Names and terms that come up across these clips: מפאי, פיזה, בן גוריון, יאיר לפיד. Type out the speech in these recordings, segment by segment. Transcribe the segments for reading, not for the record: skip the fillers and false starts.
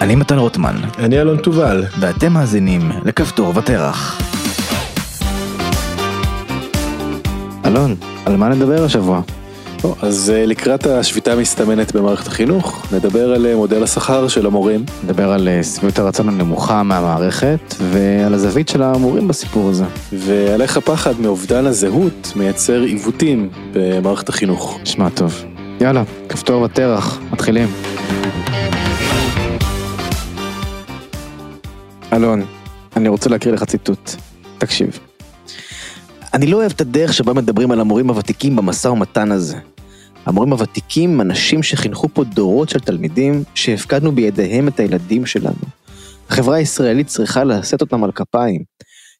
אני מתן רוטמן. אני אלון תובל. ואתם מאזינים לכפתור ותרח. אלון, על מה נדבר השבוע? אז לקראת השביתה מסתמנת במערכת החינוך, נדבר על מודל השכר של המורים. נדבר על סביבות הרצון הנמוכה מהמערכת, ועל הזווית של המורים בסיפור הזה. ועל איך הפחד מאובדן הזהות מייצר עיוותים במערכת החינוך. שמע טוב. יאללה, כפתור ותרח, מתחילים. אלון, אני רוצה להקריא לך ציטוט. תקשיב. אני לא אוהב את הדרך שבה מדברים על המורים הוותיקים במסע ומתן הזה. המורים הוותיקים, אנשים שחינכו פה דורות של תלמידים, שהפקדנו בידיהם את הילדים שלנו. החברה הישראלית צריכה לשאת אותם על כפיים.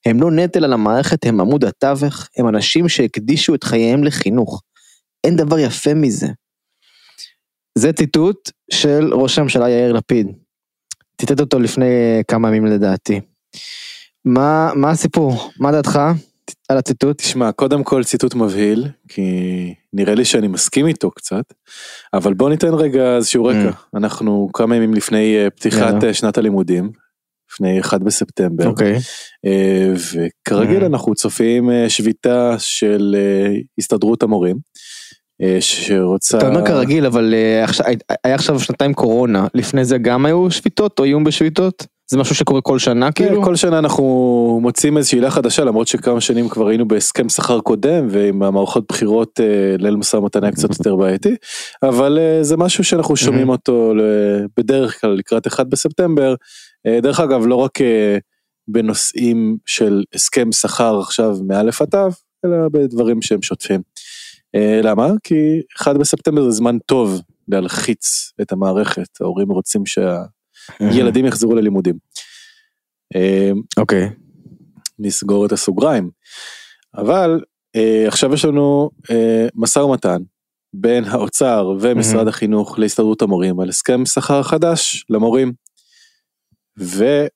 הם לא נטל על המערכת, הם עמוד התווך, הם אנשים שהקדישו את חייהם לחינוך. אין דבר יפה מזה. זה ציטוט של ראש הממשלה יאיר לפיד. ציטט אותו לפני כמה ימים לדעתי. מה הסיפור? מה דעתך? על הציטוט? תשמע, קודם כל ציטוט מבהיל, כי נראה לי שאני מסכים איתו קצת, אבל בוא ניתן רגע איזשהו רקע. אנחנו כמה ימים לפני פתיחת שנת הלימודים, לפני 1 בספטמבר, וכרגיל אנחנו צופים שביתה של הסתדרות המורים, שרוצה... אתה אומר כרגיל, אבל היה עכשיו שנתיים קורונה, לפני זה גם היו שביתות או איום בשביתות? זה משהו שקורה כל שנה כאילו? כל שנה אנחנו מוצאים איזושהי עילה חדשה, למרות שכמה שנים כבר היינו בהסכם שכר קודם, ועם המערכות בחירות ליל משא ומתן היה קצת יותר בעייתי, אבל זה משהו שאנחנו שומעים אותו בדרך כלל לקראת 1 בספטמבר, דרך אגב לא רק בנושאים של הסכם שכר עכשיו מאלף עטב, אלא בדברים שהם שוטפים. למה? כי 1 בספטמבר זה זמן טוב להלחיץ את המערכת, ההורים רוצים שה... ילדים יחזרו ללימודים. אוקיי. נסגור את הסוגריים. אבל עכשיו יש לנו מסע ומתן בין האוצר ומשרד החינוך להסתדרות המורים על הסכם שכר חדש למורים.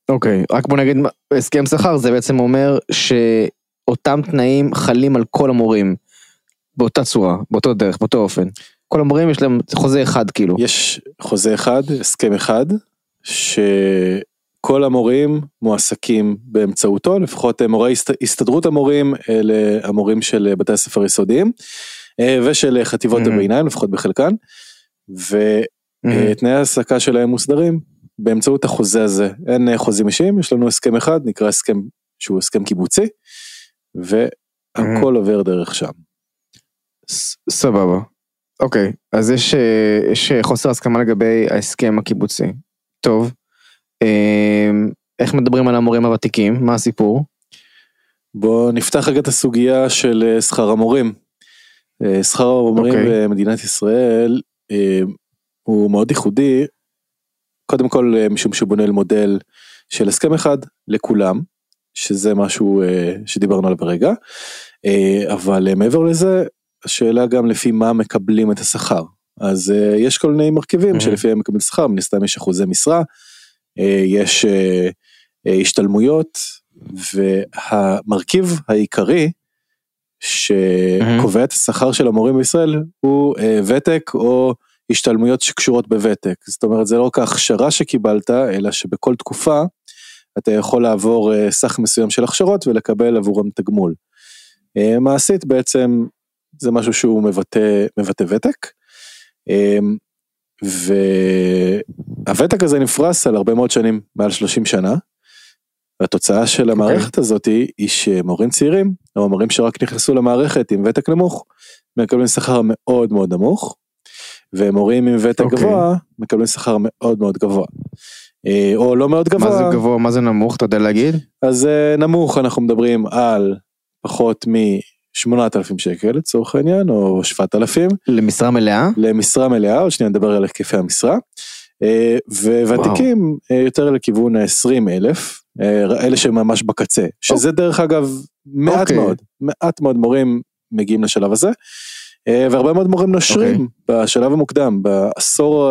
אוקיי, רק בוא נגיד, הסכם שכר זה בעצם אומר שאותם תנאים חלים על כל המורים, באותה צורה, באותו דרך, באותו אופן. כל המורים יש להם חוזה אחד כאילו. יש חוזה אחד, הסכם אחד, שכל המורים מועסקים באמצעותו, לפחות מורי הסתדרות המורים, אלה המורים של בתי הספר יסודיים, ושל חטיבות הביניים, לפחות בחלקן, ותנאי העסקה שלהם מוסדרים, באמצעות החוזה הזה, אין חוזים אישיים, יש לנו הסכם אחד, נקרא הסכם שהוא הסכם קיבוצי, והכל עובר דרך שם. סבבה. אוקיי, אז יש חוסר הסכמה לגבי ההסכם הקיבוצי. טוב, איך מדברים על המורים הוותיקים? מה הסיפור? בוא נפתח רגע את הסוגיה של שכר המורים. שכר המורים במדינת ישראל הוא מאוד ייחודי, קודם כל משום שבונה למודל של הסכם אחד לכולם, שזה משהו שדיברנו עליו ברגע, אבל מעבר לזה, השאלה גם לפי מה מקבלים את השכר. אז יש כל מיני מרכיבים שלפיהם מקבל שכר, מנסתם יש אחוזי משרה, יש השתלמויות, והמרכיב העיקרי שקובע את השכר של המורים בישראל, הוא ותק או השתלמויות שקשורות בוותק. זאת אומרת, זה לא רק ההכשרה שקיבלת, אלא שבכל תקופה אתה יכול לעבור סך מסוים של הכשרות ולקבל עבורם תגמול. מעשית בעצם זה משהו שהוא מבטא ותק, והוותק הזה נפרס על הרבה מאוד שנים, מעל 30 שנה, והתוצאה של המערכת הזאת היא שמורים צעירים, או מורים שרק נכנסו למערכת עם ותק נמוך, מקבלים שכר מאוד מאוד נמוך, ומורים עם ותק גבוה, מקבלים שכר מאוד מאוד גבוה. או לא מאוד גבוה. מה זה גבוה, מה זה נמוך, אתה יודע להגיד? אז נמוך, אנחנו מדברים על פחות מ... 8,000 שקל לצורך העניין, או 7,000. למשרה מלאה? למשרה מלאה, עוד שנייה נדבר על היקפי המשרה, וותיקים יותר לכיוון ה-20,000, אלה שממש בקצה, שזה דרך אגב מעט מאוד, מעט מאוד מורים מגיעים לשלב הזה, והרבה מאוד מורים נושרים בשלב המוקדם, בעשור,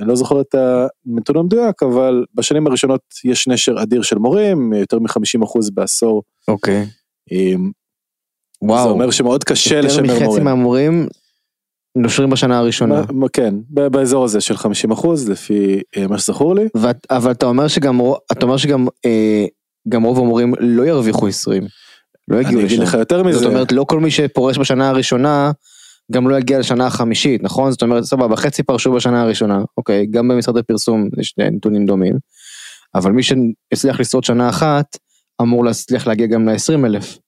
אני לא זוכר את המתון המדויק, אבל בשנים הראשונות יש נשר אדיר של מורים, יותר מ-50% בעשור. אוקיי. זה אומר שמאוד קשה לשמר מורים. יותר מחצי מהמורים נושרים בשנה הראשונה. כן, באזור הזה של 50%, לפי מה שזכור לי. אבל אתה אומר שגם רוב המורים לא ירוויחו 20. לא יגיעו לשם. אני אגיד לך יותר מזה. זאת אומרת, לא כל מי שפורש בשנה הראשונה, גם לא יגיע לשנה החמישית, נכון? זאת אומרת, סבבה, חצי פרשו בשנה הראשונה. אוקיי, גם במשרד הפרסום יש נתונים דומים. אבל מי שיצליח לשרוד שנה אחת, אמור להצליח להגיע גם ל-20,000.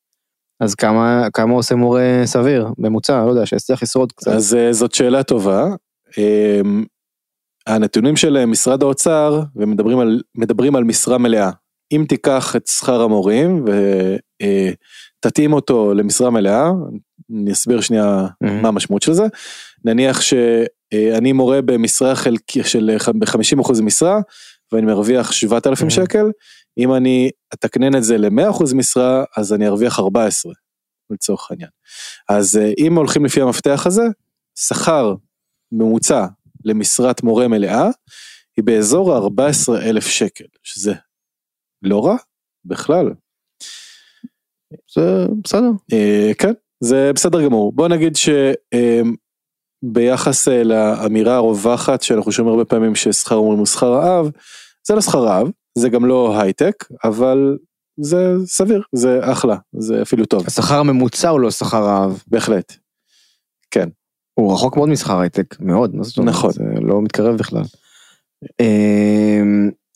אז כמה עושה מורה סביר, במוצע, לא יודע, שיצליח לשרוד קצת. אז זאת שאלה טובה. הנתונים של משרד האוצר, ומדברים על משרה מלאה. אם תיקח את שכר המורים, ותתאים אותו למשרה מלאה, אני אסביר שנייה מה המשמעות של זה, נניח שאני מורה במשרה של 50% משרה, ואני מרוויח 7,000 שקל, אם אני אתקנן את זה ל-100% משרה, אז אני ארוויח 14, לצורך העניין. אז אם הולכים לפי המפתח הזה, שכר ממוצע למשרת מורה מלאה, היא באזור 14,000 שקל, שזה לא רע בכלל. זה בסדר. כן, זה בסדר גמור. בוא נגיד שביחס לאמירה הרווחת, שאנחנו שומעים הרבה פעמים ששכר מול מושכר האב, זה לא שכר האב, זה גם לא הייטק, אבל זה סביר, זה אחלה, זה אפילו טוב. השכר הממוצע הוא לא שכר האב. בהחלט, כן. הוא רחוק מאוד משכר הייטק, מאוד. נכון. זה לא מתקרב בכלל.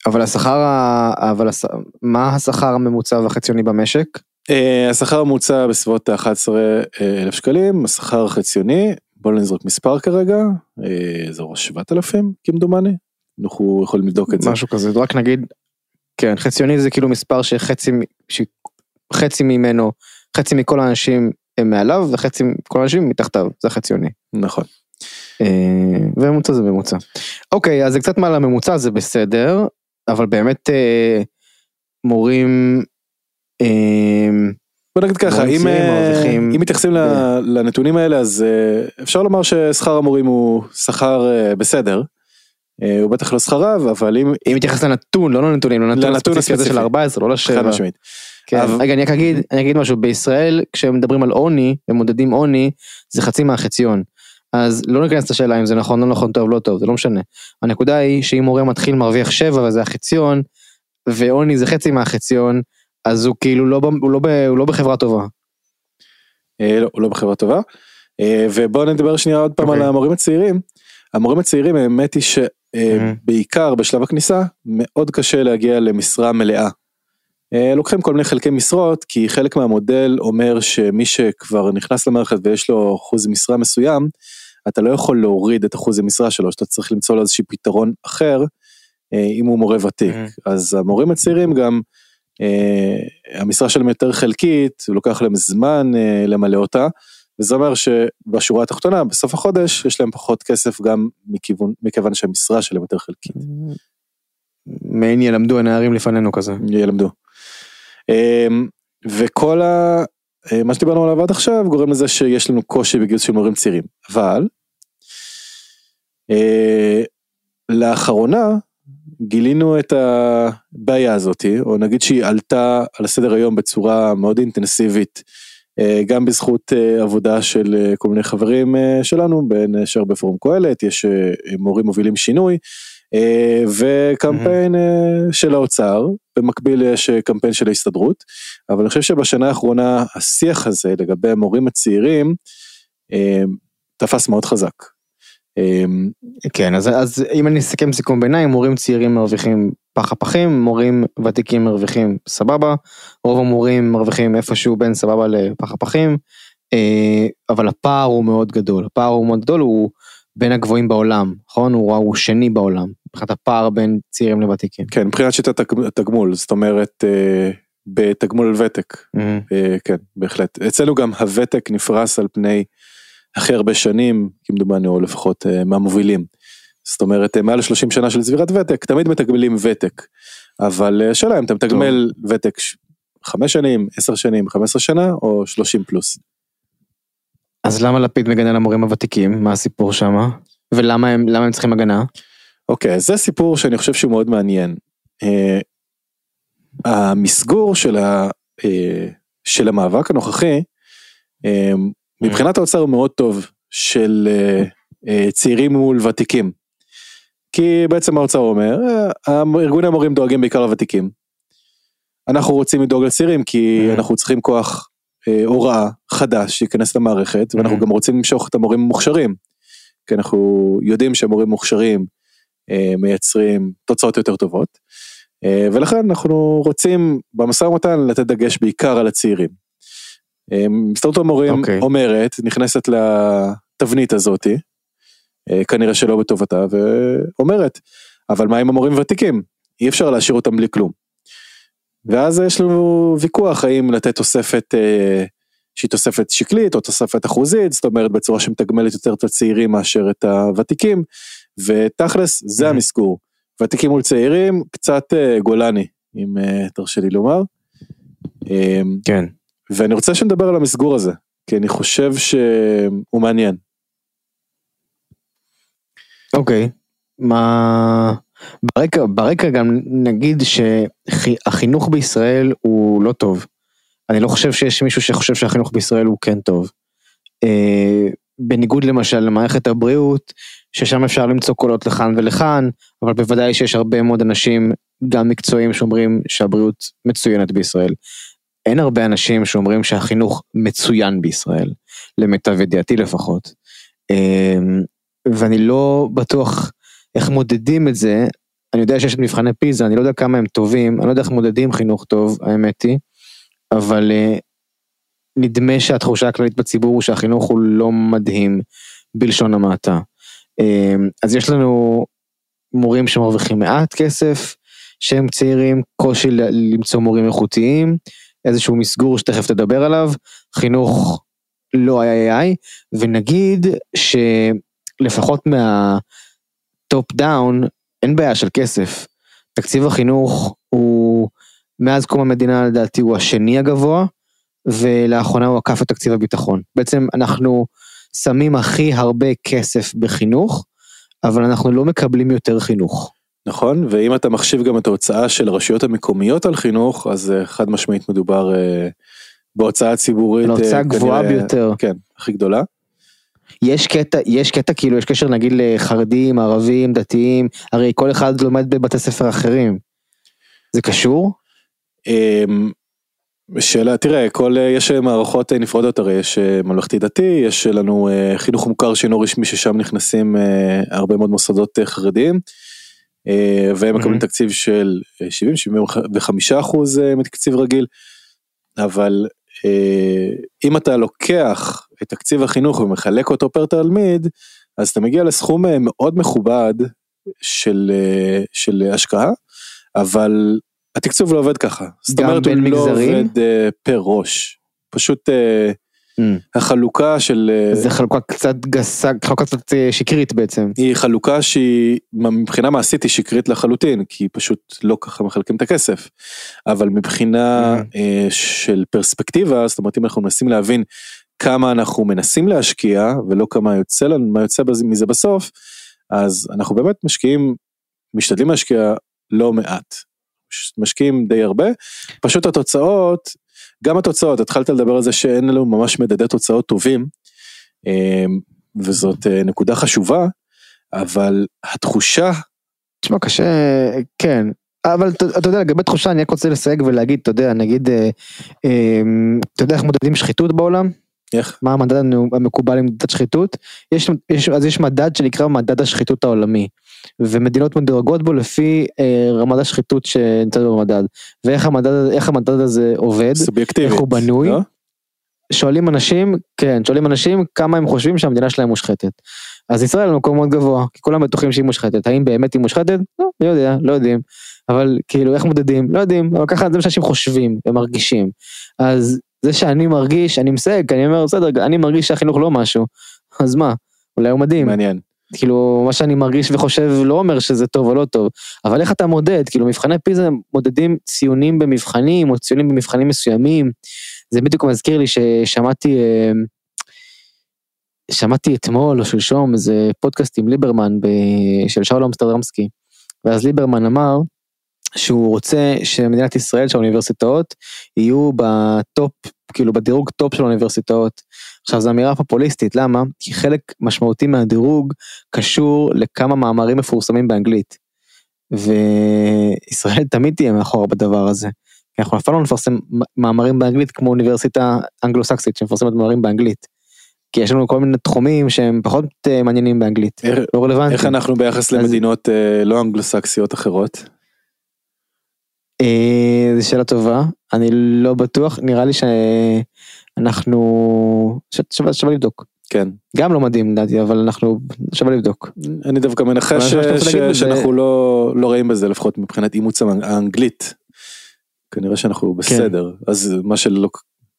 אבל השכר, מה השכר הממוצע והחציוני במשק? השכר הממוצע בסביבות 11,000 שקלים, השכר החציוני, בואו נזרוק מספר כרגע, זה 7,000 כמדומני. אנחנו יכולים לבדוק את זה. משהו כזה, רק נגיד, כן, חציוני זה כאילו מספר שחצי ממנו, חצי מכל האנשים הם מעליו, וחצי מכל האנשים מתחתיו, זה חציוני. נכון. וממוצע זה ממוצע. אוקיי, אז זה קצת מעל הממוצע, זה בסדר, אבל באמת מורים... בוא נגיד ככה, אם מתייחסים לנתונים האלה, אז אפשר לומר ששכר המורים הוא שכר בסדר, הוא בטח לא שכריו, אבל אם מתייחס לנתון, לא לנתונים, לנתון הספציפי הזה של 14, לא לשבע. חד משמעית. רגע, אני אגיד משהו, בישראל, כשהם מדברים על עוני, הם מודדים עוני, זה חצי מהחציון. אז לא ניכנס את השאלה אם זה נכון, לא נכון, טוב, לא טוב, זה לא משנה. הנקודה היא שאם מורה מתחיל מרוויח 7, וזה החציון, ועוני זה חצי מהחציון, אז הוא כאילו לא בחברה טובה. לא, הוא לא בחברה טובה. ובואו נדבר שנייה עוד פעם על המורים הצעירים. המורים הצעירים, האמת היא שבעיקר בשלב הכניסה, מאוד קשה להגיע למשרה מלאה. לוקחים כל מיני חלקי משרות, כי חלק מהמודל אומר שמי שכבר נכנס למערכת ויש לו אחוז משרה מסוים, אתה לא יכול להוריד את אחוז המשרה שלו, שאתה צריך למצוא לו איזשהו פתרון אחר, אם הוא מורה ותיק. אז המורים הצעירים גם, המשרה שלהם יותר חלקית, לוקח להם זמן למלא אותה, וזה אומר שבשורה התחתונה, בסוף החודש, יש להם פחות כסף גם מכיוון שהמשרה שלהם יותר חלקית. מעין ילמדו הנערים לפנינו כזה. ילמדו. וכל מה שדיברנו עליו עד עכשיו, גורם לזה שיש לנו קושי בגיוס של מורים צעירים. אבל, לאחרונה, גילינו את הבעיה הזאת, או נגיד שהיא עלתה על הסדר היום בצורה מאוד אינטנסיבית, גם בזכות עבודה של כל מיני חברים שלנו, בין שר בפורום קהלת, יש מורים מובילים שינוי, וקמפיין של האוצר, במקביל יש קמפיין של ההסתדרות, אבל אני חושב שבשנה האחרונה השיח הזה לגבי המורים הצעירים, תפס מאוד חזק. כן, אז אם אני אסכם סיכום ביניים, מורים צעירים מרוויחים פחים, מורים ותיקים מרוויחים סבבה, רוב המורים מרוויחים איפשהו בין סבבה לפחים, אבל הפער הוא מאוד גדול, הוא בין הגבוהים בעולם, נכון? הוא שני בעולם, מבחינת הפער בין צעירים לוותיקים. כן, מבחינת שיטת התגמול, זאת אומרת, בתגמול ותק, כן, בהחלט. אצלנו גם הוותק נפרס על פני אחרי הרבה שנים, כמדומני, או לפחות מהמובילים. זאת אומרת, מעל 30 שנה של צבירת ותק, תמיד מתגמלים ותק, אבל שאלה, אם אתה מתגמל ותק 5 שנים, 10 שנים, 15 שנה, או 30 פלוס. אז למה לפיד מגנה למורים הוותיקים? מה הסיפור שם? ולמה הם צריכים הגנה? אוקיי, זה סיפור שאני חושב שהוא מאוד מעניין. המסגור של המאבק הנוכחי, מבחינת האוצר הוא מאוד טוב, של צעירים מול ותיקים. כי בעצם האוצר אומר, ארגון המורים דואגים בעיקר לוותיקים. אנחנו רוצים לדאוג לצעירים, כי אנחנו צריכים כוח הוראה חדש שיכנס למערכת, ואנחנו גם רוצים למשוך את המורים המוכשרים. כי אנחנו יודעים שהמורים מוכשרים מייצרים תוצאות יותר טובות. ולכן אנחנו רוצים במשא ומתן לתת דגש בעיקר על הצעירים. הסתדרות המורים אומרת, נכנסת לתבנית הזאת, כנראה שלא בטובתה, ואומרת, אבל מה עם המורים ותיקים? אי אפשר להשאיר אותם בלי כלום. ואז יש לנו ויכוח, האם לתת תוספת, שהיא תוספת שקלית, או תוספת אחוזית, זאת אומרת בצורה שמתגמלת יותר את הצעירים מאשר את הוותיקים, ותכלס זה המסגור. ותיקים מול צעירים, קצת גולני, אם תרשה לי לומר. כן. ואני רוצה שנדבר על המסגור הזה, כי אני חושב שהוא מעניין. אוקיי. מה... ברקע גם נגיד שהחינוך בישראל הוא לא טוב. אני לא חושב שיש מישהו שחושב שהחינוך בישראל הוא כן טוב. בניגוד למשל למערכת הבריאות, ששם אפשר למצוא קולות לכאן ולכאן, אבל בוודאי שיש הרבה מאוד אנשים, גם מקצועיים שאומרים שהבריאות מצוינת בישראל. אין הרבה אנשים שאומרים שהחינוך מצוין בישראל, למיטב ידיעתי לפחות. ואני לא בטוח איך מודדים את זה, אני יודע שיש את מבחני פיזה, אני לא יודע כמה הם טובים, אני לא יודע איך מודדים חינוך טוב, האמת היא, אבל נדמה שהתחושה הכללית בציבור הוא שהחינוך הוא לא מדהים בלשון המעטה. אז יש לנו מורים שמרוויחים מעט כסף, שהם צעירים, קושי למצוא מורים איכותיים, איזשהו מסגור שתכף תדבר עליו, חינוך לא איי-איי-איי, ונגיד שלפחות מהטופ דאון, אין בעיה של כסף. תקציב החינוך הוא, מאז קום המדינה לדעתי הוא השני הגבוה, ולאחרונה הוא עקף את תקציב הביטחון. בעצם אנחנו שמים הכי הרבה כסף בחינוך, אבל אנחנו לא מקבלים יותר חינוך. נכון, ואם אתה מחשיב גם את ההוצאה של הרשויות המקומיות על חינוך, אז חד משמעית מדובר בהוצאה ציבורית. ההוצאה גבוהה ביותר. כן, הכי גדולה. יש קטע, כאילו יש קשר נגיד לחרדים, ערבים, דתיים, הרי כל אחד לומד בבתי ספר אחרים. זה קשור? שאלה, תראה, יש מערכות נפרדות, הרי יש ממלכתי דתי, יש לנו חינוך מוכר שאינו רשמי, ששם נכנסים הרבה מאוד מוסדות חרדיים, והם מקבלים תקציב של 70-75% מתקציב רגיל, אבל אם אתה לוקח את תקציב החינוך ומחלק אותו פר תלמיד, אז אתה מגיע לסכום מאוד מכובד של השקעה, אבל התקצוב לא עובד ככה. זאת אומרת, הוא לא עובד פר ראש. פשוט החלוקה של... זה חלוקה קצת גסה, חלוקה קצת שקרית בעצם. היא חלוקה שהיא, מבחינה מעשית היא שקרית לחלוטין, כי פשוט לא ככה מחלקים את הכסף. אבל מבחינה של פרספקטיבה, זאת אומרת, אם אנחנו מנסים להבין כמה אנחנו מנסים להשקיע, ולא כמה יוצא לנו, מה יוצא מזה בסוף, אז אנחנו באמת משתדלים להשקיע לא מעט. משקיעים די הרבה, פשוט התוצאות, גם התוצאות, התחלת לדבר על זה שאין לנו ממש מדדי תוצאות טובים, וזאת נקודה חשובה, אבל התחושה... תשמע, קשה, כן, אבל אתה יודע, לגבי תחושה, אני רק רוצה לסייג ולהגיד, אתה יודע, נגיד, אתה יודע איך מודדים שחיתות בעולם? איך? מה המדד המקובל עם מדד שחיתות? אז יש מדד שנקרא מדד השחיתות העולמי, ומדינות מדורגות בו לפי רמת השחיתות שנמצאת במדד, ואיך המדד הזה עובד, סובייקטיבית, איך הוא בנוי, לא? שואלים אנשים כמה הם חושבים שהמדינה שלהם מושחתת, אז ישראל במקום מאוד גבוה, כי כולם בטוחים שהיא מושחתת, האם באמת היא מושחתת? לא, אני יודע, לא יודעים, אבל כאילו איך מודדים? לא יודעים, אבל ככה זה מה שאנשים חושבים ומרגישים, אז זה שאני מרגיש, אני מסייג, אני אומר בסדר, אני מרגיש שהחינוך לא משהו, אז מה? אולי הוא מדהים. מעניין. כאילו, מה שאני מרגיש וחושב לא אומר שזה טוב או לא טוב, אבל איך אתה מודד? כאילו, מבחני פיזה מודדים ציונים במבחנים, או ציונים במבחנים מסוימים, זה בדיוק מזכיר לי ששמעתי אתמול או שלשום, זה פודקאסט עם ליברמן, של שאול אמסטרדמסקי, ואז ליברמן אמר, שהוא רוצה שמדינת ישראל, שהאוניברסיטאות, יהיו בטופ, כאילו בדירוג טופ של האוניברסיטאות, עכשיו, זו אמירה פופוליסטית, למה? כי חלק משמעותי מהדירוג קשור לכמה מאמרים מפורסמים באנגלית, וישראל תמיד תהיה מאחורה בדבר הזה, כי אנחנו אפילו לא נפרסם מאמרים באנגלית כמו אוניברסיטה אנגלוסקסית שמפרסמת מאמרים באנגלית, כי יש לנו כל מיני תחומים שהם פחות מעניינים באנגלית, לא רלוונטיים. איך אנחנו ביחס למדינות לא אנגלוסקסיות אחרות? זו שאלה טובה, אני לא בטוח, נראה לי שאנחנו, שווה לבדוק. כן. גם לא מדהים, דעתי, אבל אנחנו שווה לבדוק. אני דווקא מנחש שאנחנו לא רואים בזה, לפחות מבחינת אימוץ האנגלית, כנראה שאנחנו בסדר, אז מה שלא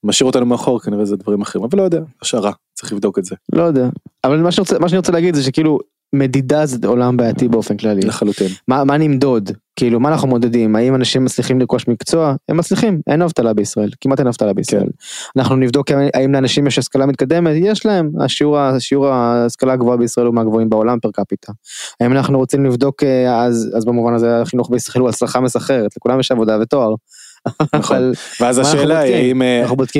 משאיר אותנו מאחור, כנראה זה דברים אחרים, אבל לא יודע, השערה, צריך לבדוק את זה. לא יודע, אבל מה שאני רוצה להגיד זה שכאילו, מדידה זה עולם בעייתי באופן כללי. לחלוטין. מה נמדוד? כאילו, מה אנחנו מודדים? האם אנשים מצליחים לרכוש מקצוע? הם מצליחים. אין אבטלה בישראל. כמעט אין אבטלה בישראל. אנחנו נבדוק האם לאנשים יש השכלה מתקדמת? יש להם. השיעור ההשכלה הגבוהה בישראל הוא מהגבוהים בעולם פר קפיטה. האם אנחנו רוצים לבדוק, אז במובן הזה החינוך בישראל הוא הצלחה מסחרת. לכולם יש עבודה ותואר. נכון. ואז השאלה היא אם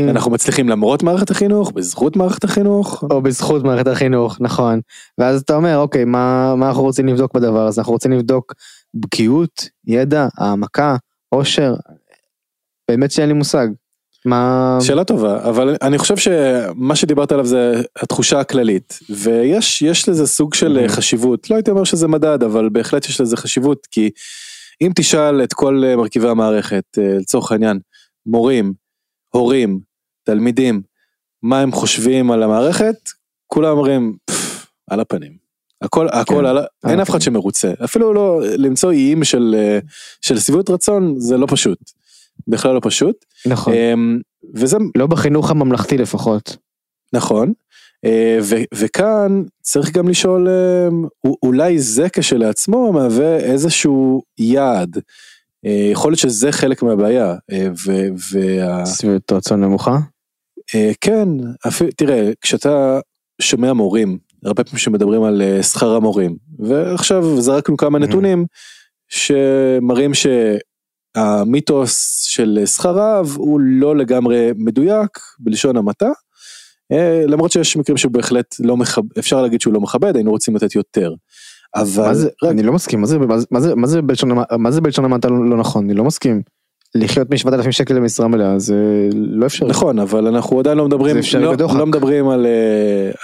אנחנו מצליחים למרות מערכת החינוך, בזכות מערכת החינוך או בזכות מערכת החינוך, נכון. ואז אתה אומר, אוקיי, מה אנחנו רוצים לבדוק בדבר הזה? אנחנו רוצים לבדוק בקיאות, ידע, העמקה, עושר. באמת שאין לי מושג. שאלה טובה, אבל אני חושב שמה שדיברת עליו זה התחושה הכללית, ויש לזה סוג של חשיבות, לא הייתי אומר שזה מדד, אבל בהחלט יש לזה חשיבות, כי אם תשאל את כל מרכיבי המערכת, לצורך העניין, מורים, הורים, תלמידים, מה הם חושבים על המערכת, כולם אומרים, על הפנים. הכל, אין אף אחד שמרוצה. אפילו לא, למצוא איים של סביבות רצון, זה לא פשוט. בכלל לא פשוט. נכון. וזה... לא בחינוך הממלכתי לפחות. נכון. וכאן צריך גם לשאול, אולי זה כשלעצמו מהווה איזשהו יעד, יכול להיות שזה חלק מהבעיה, סביבות רצון נמוכה? כן, תראה, כשאתה שומע מורים, הרבה פעמים שמדברים על שכר המורים, ועכשיו זרקנו כמה נתונים, שמראים שהמיתוס של שכר רב, הוא לא לגמרי מדויק, בלשון המעטה, למרות שיש מקרים שבהחלט לא מכבד, אפשר להגיד שהוא לא מכבד, היינו רוצים לתת יותר. אבל... אני לא מסכים, מה זה בלשון המעטה לא נכון? אני לא מסכים. לחיות מ-7,000 שקל למשרה מלאה, זה לא אפשרי. נכון, אבל אנחנו עדיין לא מדברים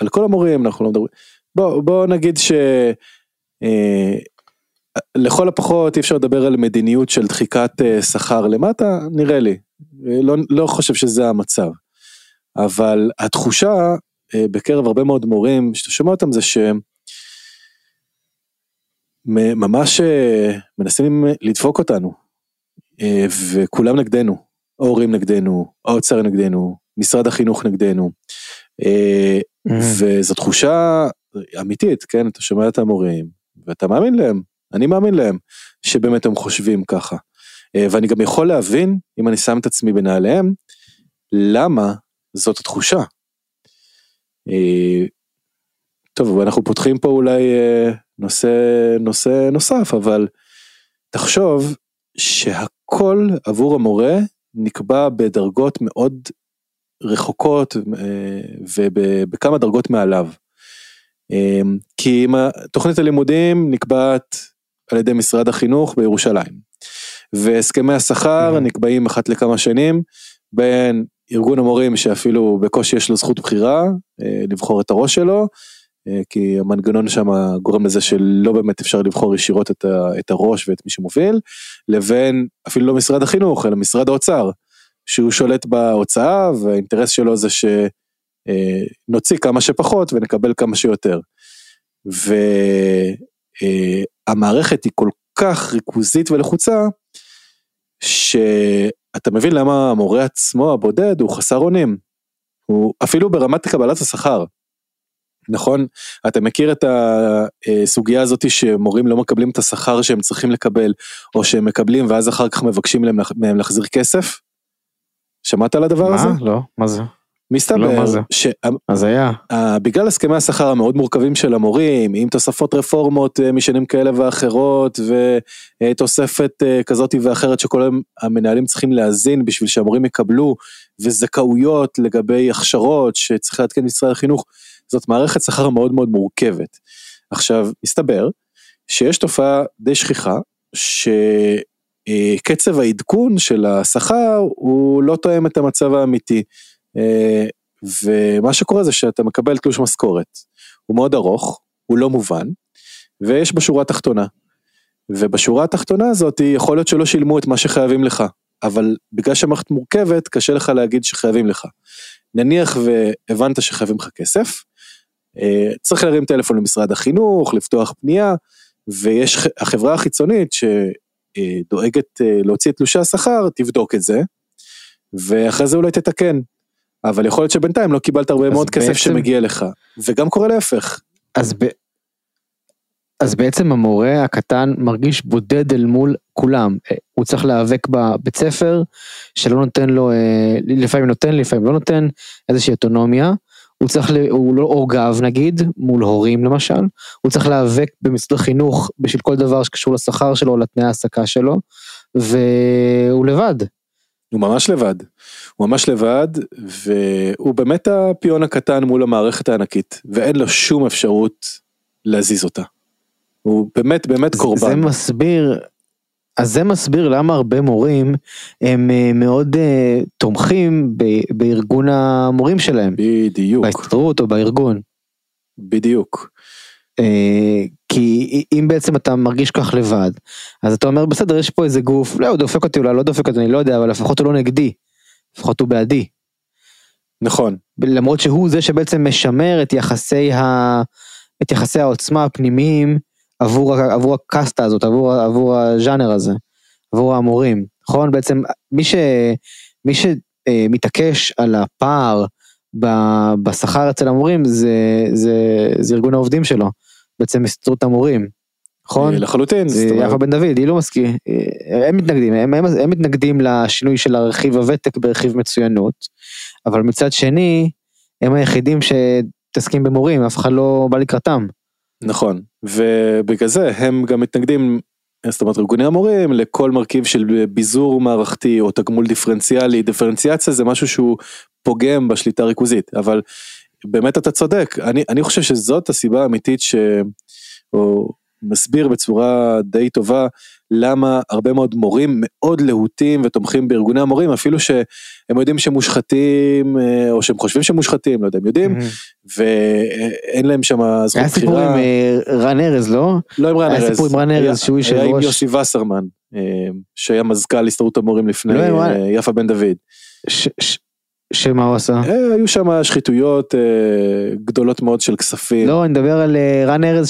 על כל המורים, אנחנו לא מדברים. בוא נגיד ש... לכל הפחות אי אפשר לדבר על מדיניות של דחיקת שכר למטה, נראה לי. לא חושב שזה המצב. אבל התחושה בקרב הרבה מאוד מורים, שאתה שומע אותם, זה שממש מנסים לדפוק אותנו, וכולם נגדנו, ההורים נגדנו, האוצר נגדנו, משרד החינוך נגדנו, וזו תחושה אמיתית, כן? אתה שומע את המורים, ואתה מאמין להם, אני מאמין להם, שבאמת הם חושבים ככה. ואני גם יכול להבין, אם אני שם את עצמי בנעליהם, למה זאת התחושה. טוב, אנחנו פותחים פה אולי נושא נוסף, אבל תחשוב שהכל עבור המורה נקבע בדרגות מאוד רחוקות, ובכמה דרגות מעליו. כי תוכנית הלימודים נקבעת על ידי משרד החינוך בירושלים, והסכמי השכר נקבעים אחת לכמה שנים, בין ארגון המורים שאפילו בקושי יש לו זכות בחירה, לבחור את הראש שלו, כי המנגנון שם גורם לזה שלא באמת אפשר לבחור ישירות את הראש ואת מי שמוביל, לבין אפילו לא משרד החינוך, אלא משרד האוצר, שהוא שולט בהוצאה, והאינטרס שלו זה שנוציא כמה שפחות ונקבל כמה שיותר. והמערכת היא כל כך ריכוזית ולחוצה, אתה מבין למה המורה עצמו הבודד הוא חסר אונים, הוא אפילו ברמת קבלת השכר, נכון? אתה מכיר את הסוגיה הזאת שמורים לא מקבלים את השכר שהם צריכים לקבל, או שהם מקבלים ואז אחר כך מבקשים מהם להחזיר כסף? שמעת על הדבר הזה? מה? לא, מה זה? מסתבר שבגלל הסכמי השכר המאוד מורכבים של המורים, עם תוספות רפורמות משנים כאלה ואחרות, ותוספת כזאת ואחרת שכל המנהלים צריכים להזין בשביל שהמורים יקבלו, וזכאויות לגבי הכשרות שצריך להתקן משרד החינוך, זאת מערכת שכר מאוד מאוד מורכבת. עכשיו, מסתבר שיש תופעה די שכיחה, שקצב העדכון של השכר הוא לא תואם את המצב האמיתי, ומה שקורה זה שאתה מקבל תלוש משכורת, הוא מאוד ארוך, הוא לא מובן, ויש בשורה התחתונה, ובשורה התחתונה הזאת יכול להיות שלא שילמו את מה שחייבים לך, אבל בגלל שהמערכת מורכבת קשה לך להגיד שחייבים לך. נניח והבנת שחייבים לך כסף, צריך להרים טלפון למשרד החינוך, לפתוח פנייה, ויש החברה החיצונית שדואגת להוציא את תלושי השכר, תבדוק את זה, ואחרי זה אולי תתקן, אבל יכול להיות שבינתיים לא קיבלת הרבה מאוד כסף שמגיע לך, וגם קורה להפך. אז בעצם המורה הקטן מרגיש בודד אל מול כולם, הוא צריך להיאבק בבית ספר, שלא נותן לו, לפעמים נותן, לפעמים לא נותן, איזושהי אוטונומיה, הוא לא אורגב נגיד, מול הורים למשל, הוא צריך להיאבק במצד החינוך, בשביל כל דבר שקשור לשכר שלו, או לתנאי העסקה שלו, והוא לבד. הוא ממש לבד, והוא באמת הפיון הקטן מול המערכת הענקית, ואין לו שום אפשרות להזיז אותה. הוא באמת, קורבן. זה מסביר, אז זה מסביר למה הרבה מורים הם מאוד תומכים בארגון המורים שלהם. בדיוק. בהסתדרות או בארגון. בדיוק. כי אם בעצם אתה מרגיש כך לבד, אז אתה אומר בסדר, יש פה איזה גוף, לא, הוא דופק אותי, אולי לא דופק אותי, אני לא יודע, אבל לפחות הוא לא נגדי, לפחות הוא בעדי. נכון. למרות שהוא זה שבעצם משמר את יחסי, את יחסי העוצמה הפנימיים עבור הקסטה הזאת, עבור הז'אנר הזה, עבור המורים. נכון? בעצם מי שמתעקש על הפער בשכר אצל המורים, זה ארגון העובדים שלו. בעצם מסתדרות המורים. נכון? לחלוטין. יפה בן דוד, היא לא מסכים. הם מתנגדים, הם מתנגדים לשינוי של הרכיב הוותק ברכיב מצוינות, אבל מצד שני, הם היחידים שתסכים במורים, אף אחד לא בא לקראתם. נכון, ובגלל זה הם גם מתנגדים, זאת אומרת, ארגוני המורים, לכל מרכיב של ביזור מערכתי או תגמול דיפרנציאלי. דיפרנציאציה זה משהו שהוא פוגם בשליטה ריכוזית, אבל באמת אתה צודק, אני חושב שזאת הסיבה האמיתית שמסביר בצורה די טובה, למה הרבה מאוד מורים מאוד להוטים ותומכים בארגוני המורים, אפילו שהם יודעים שמושחתים, או שהם חושבים שמושחתים, לא יודע, הם יודעים, ואין להם שם זכות בחירה. היה סיפור עם רן ארז, לא? לא עם רן ארז. היה סיפור עם רן ארז, שהוא איש של ראש. היה עם יוסי וסרמן, שהיה מזכ"ל הסתדרות המורים לפני יפה בן דוד. שמה הוא עשה? היו שם שחיתויות גדולות מאוד של כספים. לא, אני מדבר על רן ארז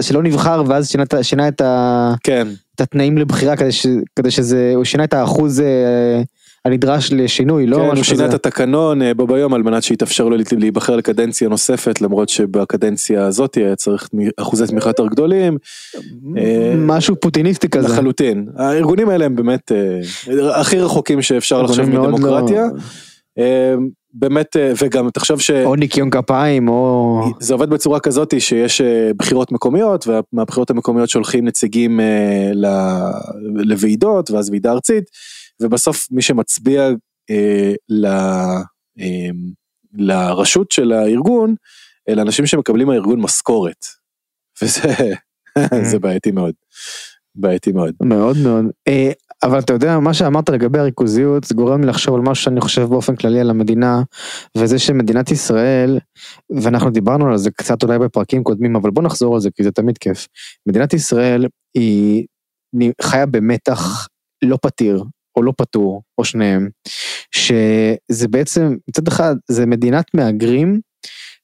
שלא נבחר, ואז שינה את התנאים לבחירה, כדי שהוא שינה את האחוז הנדרש לשינוי, לא? כן, הוא שינה את התקנון ביום, על מנת שיתאפשר לו להיבחר לקדנציה נוספת, למרות שבקדנציה הזאת יהיה צריך אחוזי תמיכה יותר גדולים. משהו פוטיניסטי כזה. לחלוטין. הארגונים האלה הם באמת הכי רחוקים שאפשר לחשוב מדמוקרטיה. באמת, וגם תחשוב ש... או ניקיון כפיים, או... זה עובד בצורה כזאת שיש בחירות מקומיות, ומהבחירות המקומיות שולחים נציגים לוועידות, ואז ועידה ארצית, ובסוף מי שמצביע לרשות של הארגון, אלה אנשים שמקבלים הארגון משכורת. וזה בעייתי מאוד. מאוד מאוד. אבל אתה יודע, מה שאמרת לגבי הריכוזיות, זה גורם לי לחשוב על משהו שאני חושב באופן כללי על המדינה, וזה שמדינת ישראל, ואנחנו דיברנו על זה קצת אולי בפרקים קודמים, אבל בוא נחזור על זה, כי זה תמיד כיף. מדינת ישראל היא חיה במתח לא פתיר, או לא פתור, או שניהם, שזה בעצם, מצד אחד, זה מדינת מהגרים,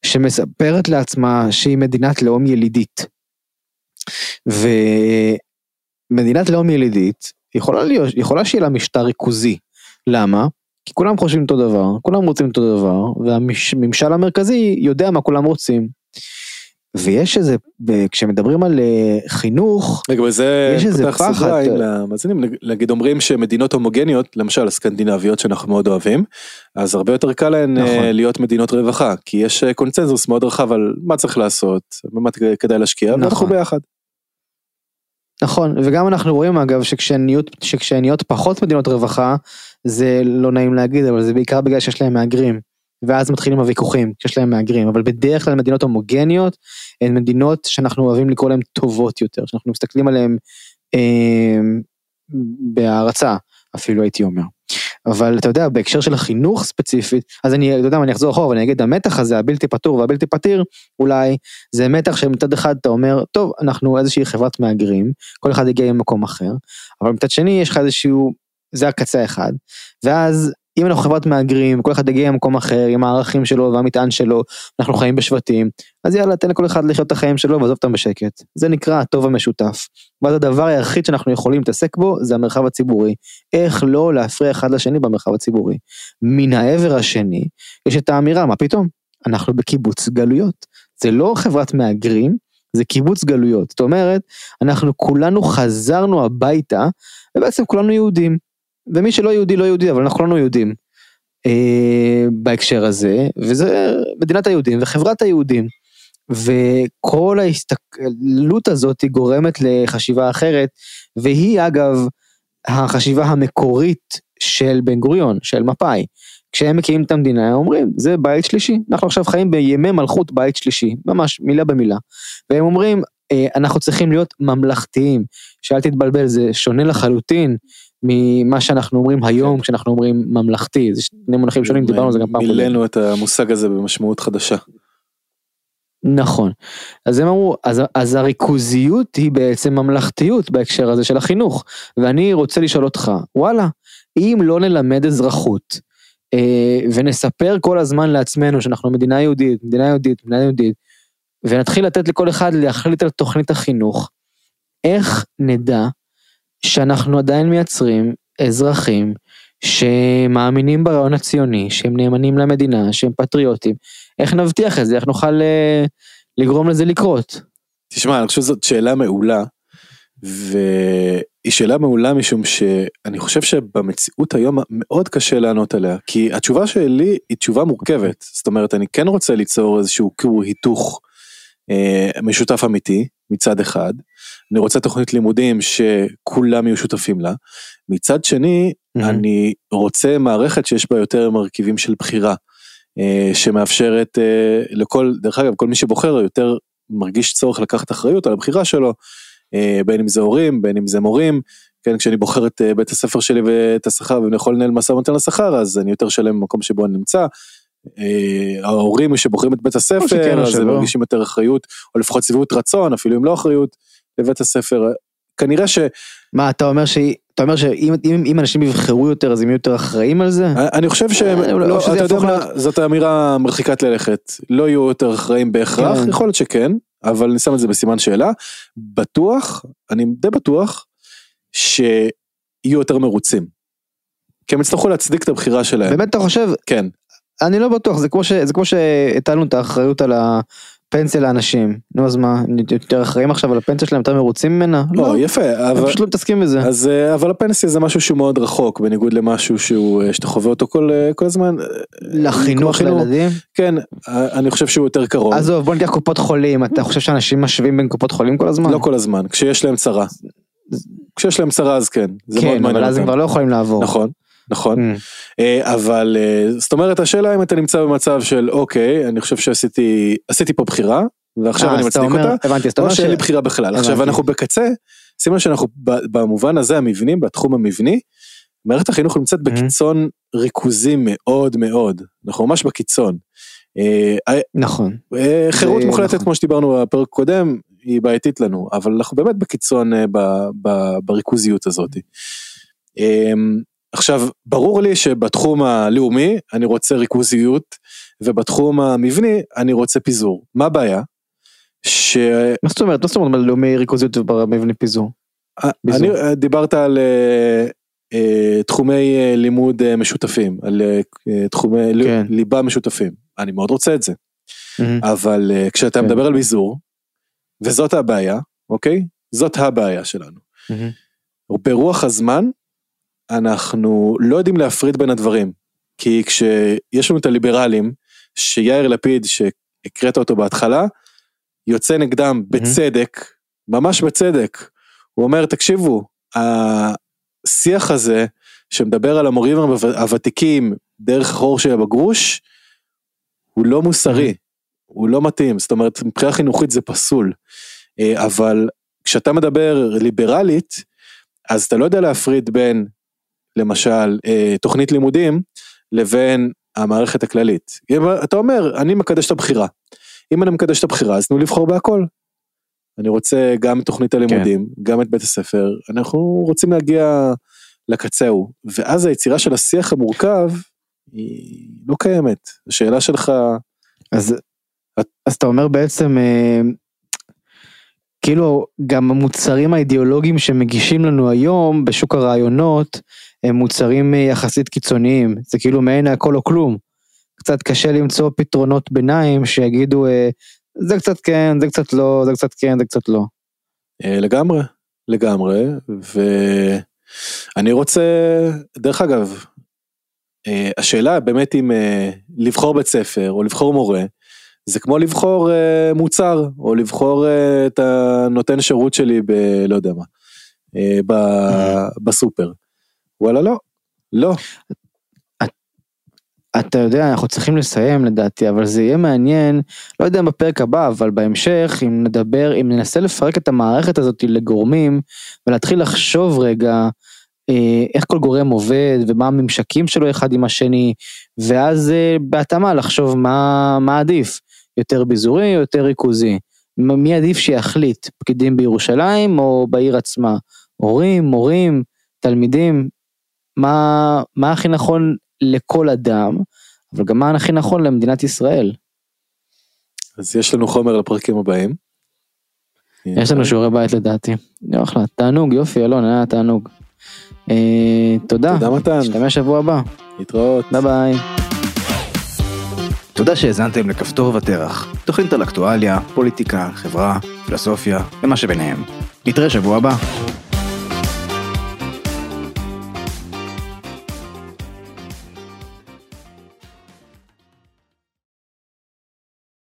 שמספרת לעצמה שהיא מדינת לאום ילידית. ומדינת לאום ילידית, יכולה שיהיה לה משטר ריכוזי. למה? כי כולם חושבים אותו דבר, כולם רוצים אותו דבר, והממשל המרכזי יודע מה כולם רוצים. ויש איזה, כשמדברים על חינוך, יש איזה פחד. נגיד אומרים שמדינות הומוגניות, למשל הסקנדינביות שאנחנו מאוד אוהבים, אז הרבה יותר קל להן להיות מדינות רווחה, כי יש קונצנזוס מאוד רחב על מה צריך לעשות, מה כדאי להשקיע, ואנחנו ביחד. נכון, וגם אנחנו רואים אגב שכשהניות פחות מדינות רווחה, זה לא נעים להגיד, אבל זה בעיקר בגלל שיש להם מהגרים. ואז מתחילים הוויכוחים, כשיש להם מהגרים, אבל בדרך כלל מדינות הומוגניות, הן מדינות שאנחנו אוהבים לקרוא להן טובות יותר, שאנחנו מסתכלים עליהן בהערצה, אפילו הייתי אומר. אבל אתה יודע, בהקשר של החינוך ספציפית, אז אני, אתה יודע, אני אחזור אחורה, ואני אגיד, המתח הזה, הבלתי פתור והבלתי פתיר, אולי, זה מתח שמצד אחד אתה אומר, טוב, אנחנו איזושהי חברת מהגרים, כל אחד יגיע עם מקום אחר, אבל מצד שני, יש לך איזשהו, זה הקצה אחד, ואז אם אנחנו חברת מהגרים, כל אחד יגיע למקום אחר, עם הערכים שלו והמטען שלו, אנחנו חיים בשבטים, אז יאללה, תן לכל אחד לחיות את החיים שלו, ועזוב אותם בשקט. זה נקרא הטוב המשותף. ואז הדבר היחיד שאנחנו יכולים להתעסק בו, זה המרחב הציבורי. איך לא להפריע אחד לשני במרחב הציבורי? מן העבר השני, יש את האמירה, מה פתאום? אנחנו בקיבוץ גלויות. זה לא חברת מהגרים, זה קיבוץ גלויות. זאת אומרת, אנחנו כולנו חזרנו הביתה, ובעצם כולנו יהודים. ומי שלא יהודי לא יהודי, אבל אנחנו כולנו יהודים בהקשר הזה, וזה מדינת היהודים וחברת היהודים, וכל ההסתכלות הזאת היא גורמת לחשיבה אחרת, והיא אגב החשיבה המקורית של בן גוריון, של מפאי, כשהם מקימים את המדינה, אומרים, זה בית שלישי, אנחנו עכשיו חיים בימי מלכות בית שלישי, ממש מילה במילה, והם אומרים, אנחנו צריכים להיות ממלכתיים, שאל תתבלבל, זה שונה לחלוטין, ממה שאנחנו אומרים היום, כשאנחנו אומרים ממלכתי, זה שני מונחים שונים, דיברנו על זה גם פעם. מילאנו את המושג הזה במשמעות חדשה. נכון. אז הם אמרו, אז הריכוזיות היא בעצם ממלכתיות, בהקשר הזה של החינוך, ואני רוצה לשאול אותך, וואלה, אם לא נלמד אזרחות, ונספר כל הזמן לעצמנו, שאנחנו מדינה יהודית, מדינה יהודית, מדינה יהודית, ונתחיל לתת לכל אחד להחליט על תוכנית החינוך, איך נדע, שאנחנו עדיין מייצרים אזרחים שמאמינים ברעיון הציוני, שהם נאמנים למדינה, שהם פטריוטים. איך נבטיח את זה? איך נוכל לגרום לזה לקרות? תשמע, אני חושב שזאת שאלה מעולה, והיא שאלה מעולה משום שאני חושב שבמציאות היום מאוד קשה לענות עליה, כי התשובה שלי היא תשובה מורכבת. זאת אומרת, אני כן רוצה ליצור איזשהו היתוך משותף אמיתי, מצד אחד, אני רוצה תוכנית לימודים שכולם יהיו שותפים לה, מצד שני, אני רוצה מערכת שיש בה יותר מרכיבים של בחירה, שמאפשרת לכל, דרך אגב, כל מי שבוחר יותר מרגיש צורך לקחת אחריות על הבחירה שלו, בין אם זה הורים, בין אם זה מורים, כן, כשאני בוחר את בית הספר שלי ואת השכר, ואני יכול לנהל משא ומתן לשכר, אז אני יותר שלם במקום שבו אני נמצא, ההורים שבוחרים את בית הספר, אז הם מרגישים יותר אחריות, או לפחות סביבות רצון, אפילו אם לא אחריות, לבית הספר, כנראה ש... מה, אתה אומר שאם אנשים יבחרו יותר, אז הם יהיו יותר אחראים על זה? אני חושב שהם... זאת האמירה מרחיקת ללכת, לא יהיו יותר אחראים בהכרח, יכול להיות שכן, אבל אני שם את זה בסימן שאלה, בטוח, אני די בטוח, שיהיו יותר מרוצים, כי הם יצטרכו להצדיק את הבחירה שלהם. באמת אתה חושב? כן. אני לא בטוח, זה כמו שהטלנו את האחריות על הפנסיה לאנשים. נו, אז מה, יותר אחראים עכשיו על הפנסיה שלהם, יותר מרוצים ממנה? לא, יפה. הם פשוט לא מתעסקים בזה. אבל הפנסיה זה משהו שהוא מאוד רחוק, בניגוד למשהו שאתה חווה אותו כל הזמן. לחינוך לילדים? כן, אני חושב שהוא יותר קרוב. אז בוא ניקח קופות חולים, אתה חושב שאנשים משווים בין קופות חולים כל הזמן? לא כל הזמן, כשיש להם צרה. כשיש להם צרה אז כן. כן, אבל אז הם כבר לא יכולים לעבור. נכון. נכון, אבל זאת אומרת השאלה אם אתה נמצא במצב של אוקיי, אני חושב שעשיתי פה בחירה, ועכשיו אני מצדיק אותה, או שאין לי בחירה בכלל. עכשיו אנחנו בקצה, שימה שאנחנו במובן הזה המבנים, בתחום המבני, מערכת החינוך נמצאת בקיצון ריכוזי מאוד מאוד, אנחנו ממש בקיצון. נכון. חירות מוחלטת כמו שדיברנו בפרק קודם, היא בעייתית לנו, אבל אנחנו באמת בקיצון בריכוזיות הזאת. עכשיו, ברור לי שבתחום הלאומי אני רוצה ריכוזיות, ובתחום המבני אני רוצה פיזור. מה הבעיה? מה זאת אומרת? מה זאת אומרת בלאומי ריכוזיות ובמבני פיזור? אני דיברת על תחומי לימוד משותפים, על תחומי ליבה משותפים. אני מאוד רוצה את זה. אבל כשאתה מדבר על ביזור, וזאת הבעיה, אוקיי? זאת הבעיה שלנו. ברוח הזמן, אנחנו לא יודעים להפריד בין הדברים, כי כשיש לנו את הליברלים, שיאיר לפיד, שהקראת אותו בהתחלה, יוצא נגדם בצדק, ממש בצדק, הוא אומר, תקשיבו, השיח הזה, שמדבר על המורים הוותיקים, דרך חור של הבגרוש, הוא לא מוסרי, הוא לא מתאים, זאת אומרת, מבחינה חינוכית זה פסול, אבל כשאתה מדבר ליברלית, אז אתה לא יודע להפריד בין, למשל, תוכנית לימודים, לבין המערכת הכללית. אתה אומר, אני מקדש את הבחירה. אם אני מקדש את הבחירה, אז תנו לבחור בהכל. אני רוצה גם את תוכנית הלימודים, גם את בית הספר, אנחנו רוצים להגיע לקצהו, ואז היצירה של השיח המורכב, היא לא קיימת. השאלה שלך... אז אתה אומר בעצם... כאילו גם המוצרים האידיאולוגיים שמגישים לנו היום בשוק הרעיונות, הם מוצרים יחסית קיצוניים, זה כאילו מעין הכל או כלום, קצת קשה למצוא פתרונות ביניים שיגידו, זה קצת כן, זה קצת לא, זה קצת כן, זה קצת לא. לגמרי, לגמרי, ואני רוצה, דרך אגב, השאלה באמת אם לבחור בית ספר או לבחור מורה, זה כמו לבחור מוצר, או לבחור את הנותן שירות שלי ב... לא יודע מה, בסופר. וואלה, לא. לא. אתה יודע, אנחנו צריכים לסיים לדעתי, אבל זה יהיה מעניין, לא יודע אם בפרק הבא, אבל בהמשך, אם נדבר, אם ננסה לפרק את המערכת הזאת לגורמים, ולהתחיל לחשוב רגע, איך כל גורם עובד, ומה הממשקים שלו אחד עם השני, ואז בהתאמה לחשוב מה עדיף. יותר ביזורי, יותר ריכוזי. מי עדיף שיחליט? פקידים בירושלים או בעיר עצמה? הורים, מורים, תלמידים? מה הכי נכון לכל אדם, אבל גם מה הכי נכון למדינת ישראל? אז יש לנו חומר לפרקים הבאים. יש לנו שיעורי בית לדעתי. יוחלה, תענוג, יופי, אלון, היה תענוג. תודה. תודה מתן. נשתמע שבוע הבא. להתראות. ביי ביי. תודה שהזנתם לכפתור ותרח. תוכנית על אקטואליה, פוליטיקה, חברה, פילוסופיה, ומה שביניהם. נתראה שבוע הבא.